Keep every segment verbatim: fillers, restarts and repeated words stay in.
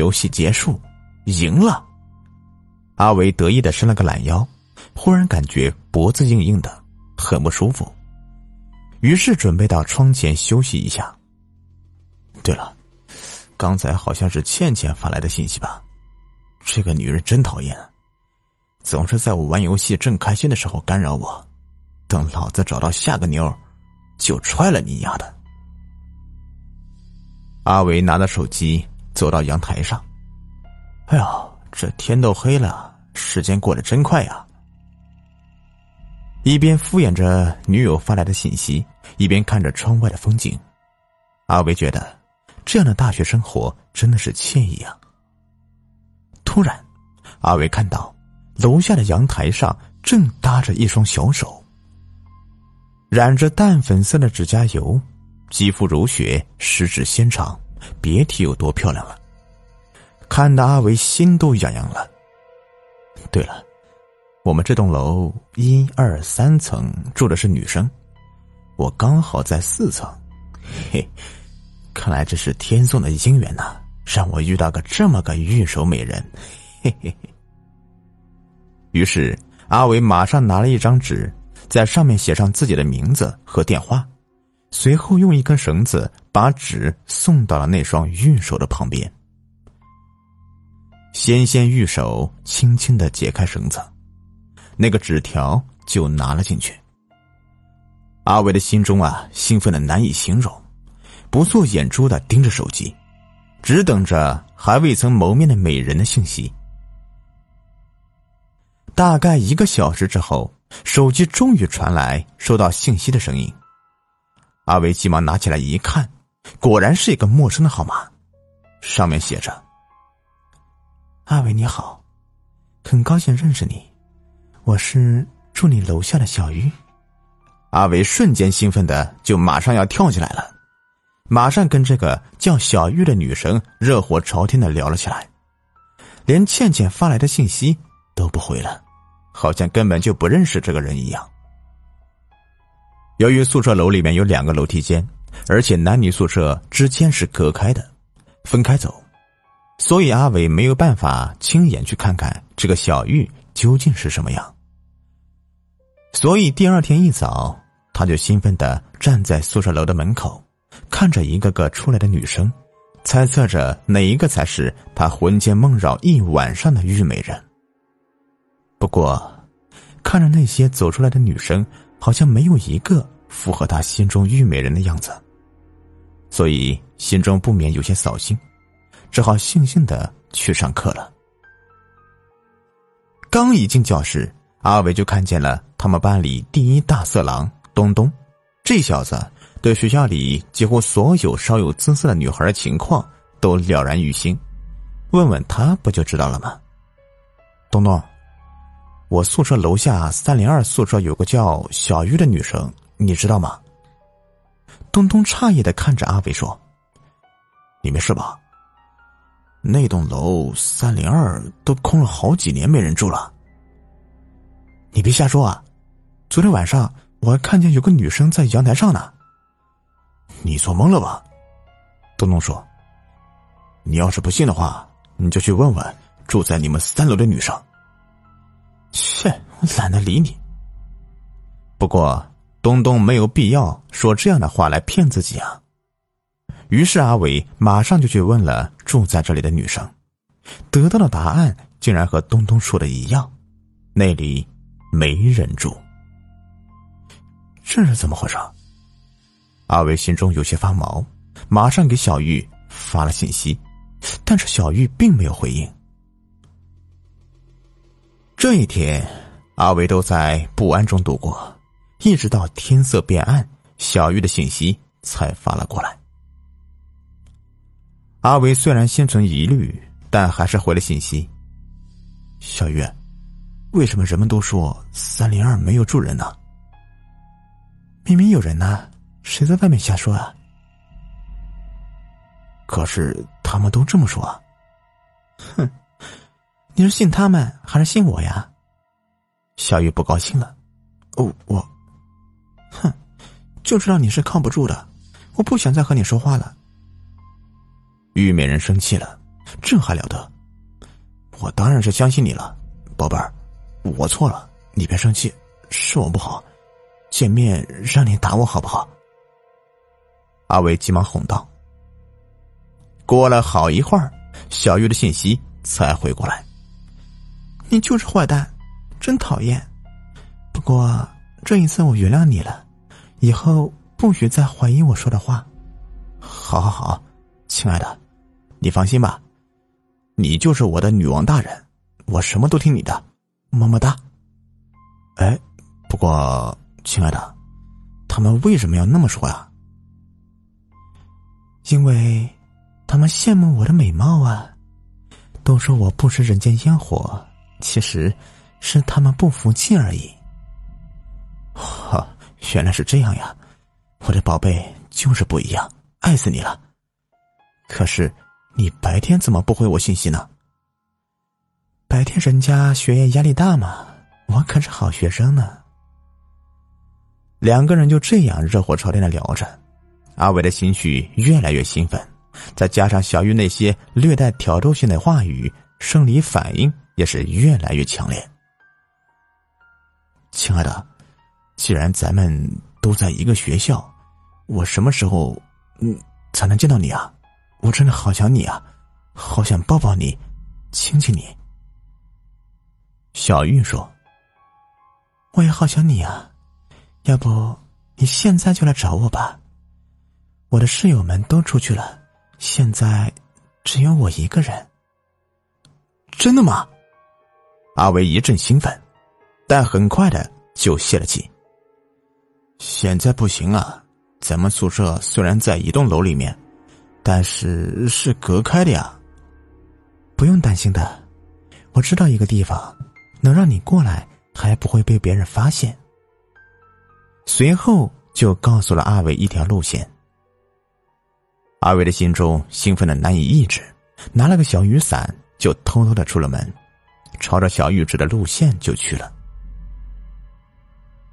游戏结束，赢了。阿维得意地伸了个懒腰，忽然感觉脖子硬硬的，很不舒服，于是准备到窗前休息一下。对了，刚才好像是倩倩发来的信息吧？这个女人真讨厌，总是在我玩游戏正开心的时候干扰我，等老子找到下个妞，就踹了你丫的。阿维拿着手机走到阳台上，哎呦，这天都黑了，时间过得真快呀。一边敷衍着女友发来的信息，一边看着窗外的风景，阿维觉得这样的大学生活真的是惬意啊。突然，阿维看到楼下的阳台上正搭着一双小手，染着淡粉色的指甲油，肌肤如雪，十指纤长，别提有多漂亮了，看得阿维心都痒痒了。对了，我们这栋楼一二三层住的是女生，我刚好在四层，嘿，看来这是天送的姻缘呐，让我遇到个这么个玉手美人，嘿嘿嘿。于是阿维马上拿了一张纸，在上面写上自己的名字和电话，随后用一根绳子把纸送到了那双玉手的旁边。纤纤玉手轻轻地解开绳子，那个纸条就拿了进去。阿维的心中啊，兴奋得难以形容，不做眼珠地盯着手机，只等着还未曾谋面的美人的信息。大概一个小时之后，手机终于传来收到信息的声音。阿维急忙拿起来一看，果然是一个陌生的号码，上面写着：阿维你好，很高兴认识你，我是住你楼下的小鱼。阿维瞬间兴奋的就马上要跳起来了，马上跟这个叫小玉的女生热火朝天的聊了起来，连倩倩发来的信息都不回了，好像根本就不认识这个人一样。由于宿舍楼里面有两个楼梯间，而且男女宿舍之间是隔开的，分开走，所以阿伟没有办法亲眼去看看这个小玉究竟是什么样。所以第二天一早，他就兴奋地站在宿舍楼的门口，看着一个个出来的女生，猜测着哪一个才是他魂牵梦绕一晚上的玉美人。不过看着那些走出来的女生，好像没有一个符合他心中玉美人的样子，所以心中不免有些扫兴，只好悻悻地去上课了。刚一进教室，阿伟就看见了他们班里第一大色狼东东。这小子对学校里几乎所有稍有姿色的女孩的情况都了然于心，问问他不就知道了吗？东东，我宿舍楼下三零二宿舍有个叫小玉的女生，你知道吗？东东诧异地看着阿伟说：你没事吧？那栋楼三零二都空了好几年没人住了。你别瞎说啊，昨天晚上我还看见有个女生在阳台上呢。你做梦了吧？东东说：你要是不信的话，你就去问问住在你们三楼的女生。切，我懒得理你。不过东东没有必要说这样的话来骗自己啊。于是阿伟马上就去问了住在这里的女生，得到的答案竟然和东东说的一样，那里没人住。这是怎么回事？阿伟心中有些发毛，马上给小玉发了信息，但是小玉并没有回应。这一天，阿维都在不安中度过，一直到天色变暗，小玉的信息才发了过来。阿维虽然心存疑虑，但还是回了信息：小玉，为什么人们都说三零二没有住人呢？明明有人呢，谁在外面瞎说啊？可是他们都这么说啊。哼，你是信他们还是信我呀？小玉不高兴了。哦，我哼，就知道你是靠不住的，我不想再和你说话了。玉美人生气了，这还了得！我当然是相信你了，宝贝儿，我错了，你别生气，是我不好。见面让你打我好不好？”阿伟急忙哄道。过了好一会儿，小玉的信息才回过来：“你就是坏蛋，真讨厌。不过这一次我原谅你了，以后不许再怀疑我说的话。”“好好好，亲爱的，你放心吧，你就是我的女王大人，我什么都听你的，么么哒。”“哎，不过亲爱的，他们为什么要那么说呀？”“因为他们羡慕我的美貌啊，都说我不食人间烟火，其实是他们不服气而已。”“哈，原来是这样呀，我的宝贝就是不一样，爱死你了。可是你白天怎么不回我信息呢？”“白天人家学业压力大嘛，我可是好学生呢。”两个人就这样热火朝天的聊着，阿伟的情绪越来越兴奋，再加上小玉那些略带挑逗性的话语，生理反应也是越来越强烈。“亲爱的，既然咱们都在一个学校，我什么时候嗯才能见到你啊？我真的好想你啊，好想抱抱你，亲亲你。”小玉说：“我也好想你啊，要不你现在就来找我吧。我的室友们都出去了，现在只有我一个人。”“真的吗？”阿维一阵兴奋，但很快的就泄了气。“现在不行啊，咱们宿舍虽然在一栋楼里面，但是是隔开的呀。”“不用担心的，我知道一个地方能让你过来，还不会被别人发现。”随后就告诉了阿伟一条路线。阿伟的心中兴奋的难以抑制，拿了个小雨伞就偷偷的出了门，朝着小玉指的路线就去了。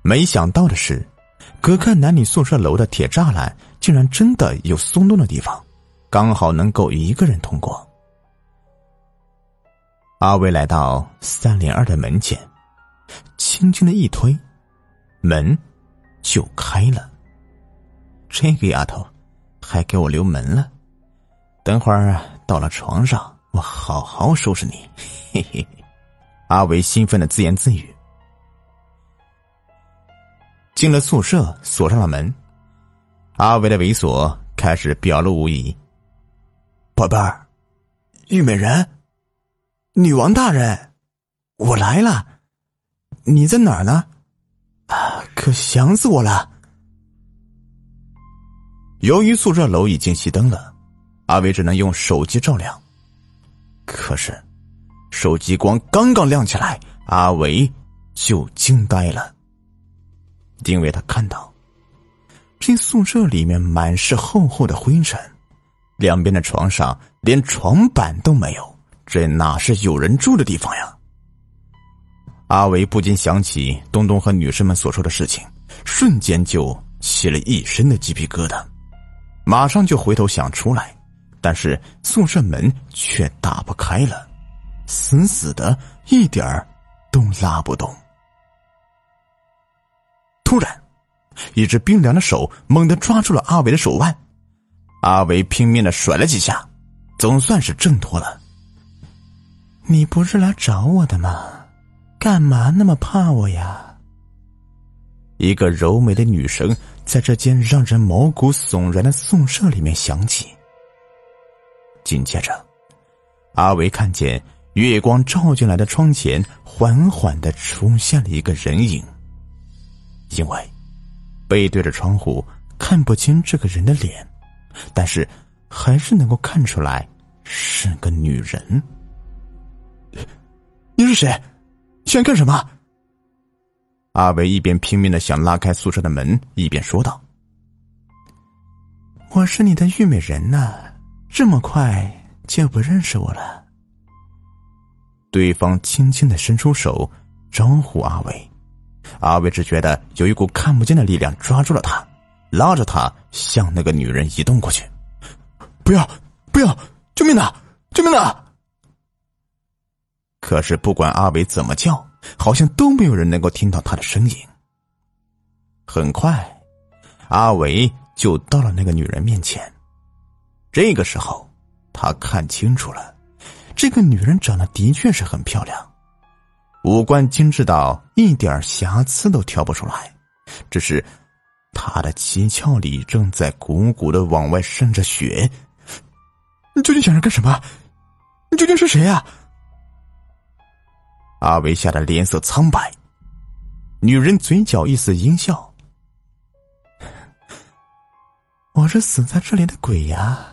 没想到的是，隔开男女宿舍楼的铁栅栏竟然真的有松动的地方，刚好能够一个人通过。阿伟来到三零二的门前，轻轻的一推，门就开了。这个丫头还给我留门了，等会儿到了床上我好好收拾你，嘿嘿。阿伟兴奋的自言自语。进了宿舍，锁上了门，阿伟的猥琐开始表露无遗。“宝贝儿，玉美人，女王大人，我来了，你在哪儿呢？啊，可想死我了。”由于宿舍楼已经熄灯了，阿伟只能用手机照亮。可是手机光刚刚亮起来，阿伟就惊呆了，因为他看到这宿舍里面满是厚厚的灰尘，两边的床上连床板都没有，这哪是有人住的地方呀？阿伟不禁想起东东和女生们所说的事情，瞬间就起了一身的鸡皮疙瘩，马上就回头想出来，但是宿舍门却打不开了，死死的，一点儿都拉不动。突然，一只冰凉的手猛地抓住了阿伟的手腕，阿伟拼命的甩了几下，总算是挣脱了。“你不是来找我的吗？干嘛那么怕我呀？”一个柔美的女声在这间让人毛骨悚然的宿舍里面响起。紧接着，阿伟看见月光照进来的窗前缓缓地出现了一个人影，因为背对着窗户看不清这个人的脸，但是还是能够看出来是个女人。“你是谁？想干什么？”阿伟一边拼命地想拉开宿舍的门，一边说道。“我是你的玉美人呐、啊。这么快就不认识我了？”对方轻轻地伸出手招呼阿伟，阿伟只觉得有一股看不见的力量抓住了他，拉着他向那个女人移动过去。“不要，不要，救命啊！救命啊！可是不管阿伟怎么叫，好像都没有人能够听到他的声音。很快，阿伟就到了那个女人面前。这个时候，他看清楚了，这个女人长得的确是很漂亮，五官精致到一点瑕疵都挑不出来，只是她的七窍里正在鼓鼓的往外渗着血。你究竟想着干什么？你究竟是谁啊？阿维吓得脸色苍白，女人嘴角一丝阴笑：“我是死在这里的鬼呀！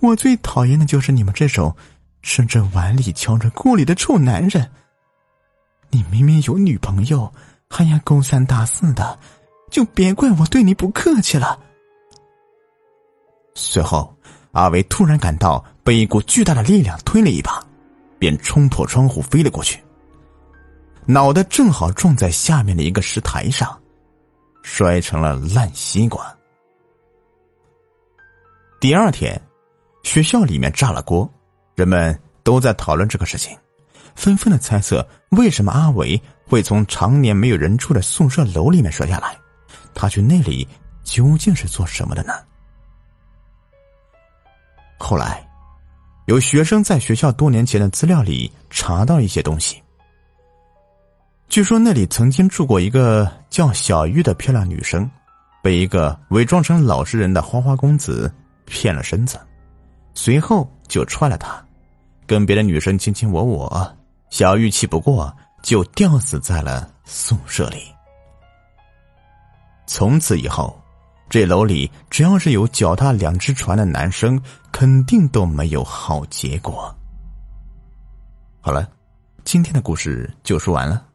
我最讨厌的就是你们这种吃着碗里瞧着锅里的臭男人。你明明有女朋友，还要勾三搭四的，就别怪我对你不客气了。”随后，阿维突然感到被一股巨大的力量推了一把，便冲破窗户飞了过去，脑袋正好撞在下面的一个石台上，摔成了烂西瓜。第二天，学校里面炸了锅，人们都在讨论这个事情，纷纷的猜测为什么阿伟会从常年没有人住的宿舍楼里面摔下来，他去那里究竟是做什么的呢？后来，有学生在学校多年前的资料里查到一些东西。据说那里曾经住过一个叫小玉的漂亮女生，被一个伪装成老实人的花花公子骗了身子，随后就踹了她，跟别的女生卿卿我我。小玉气不过，就吊死在了宿舍里。从此以后，这楼里只要是有脚踏两只船的男生，肯定都没有好结果。好了，今天的故事就说完了。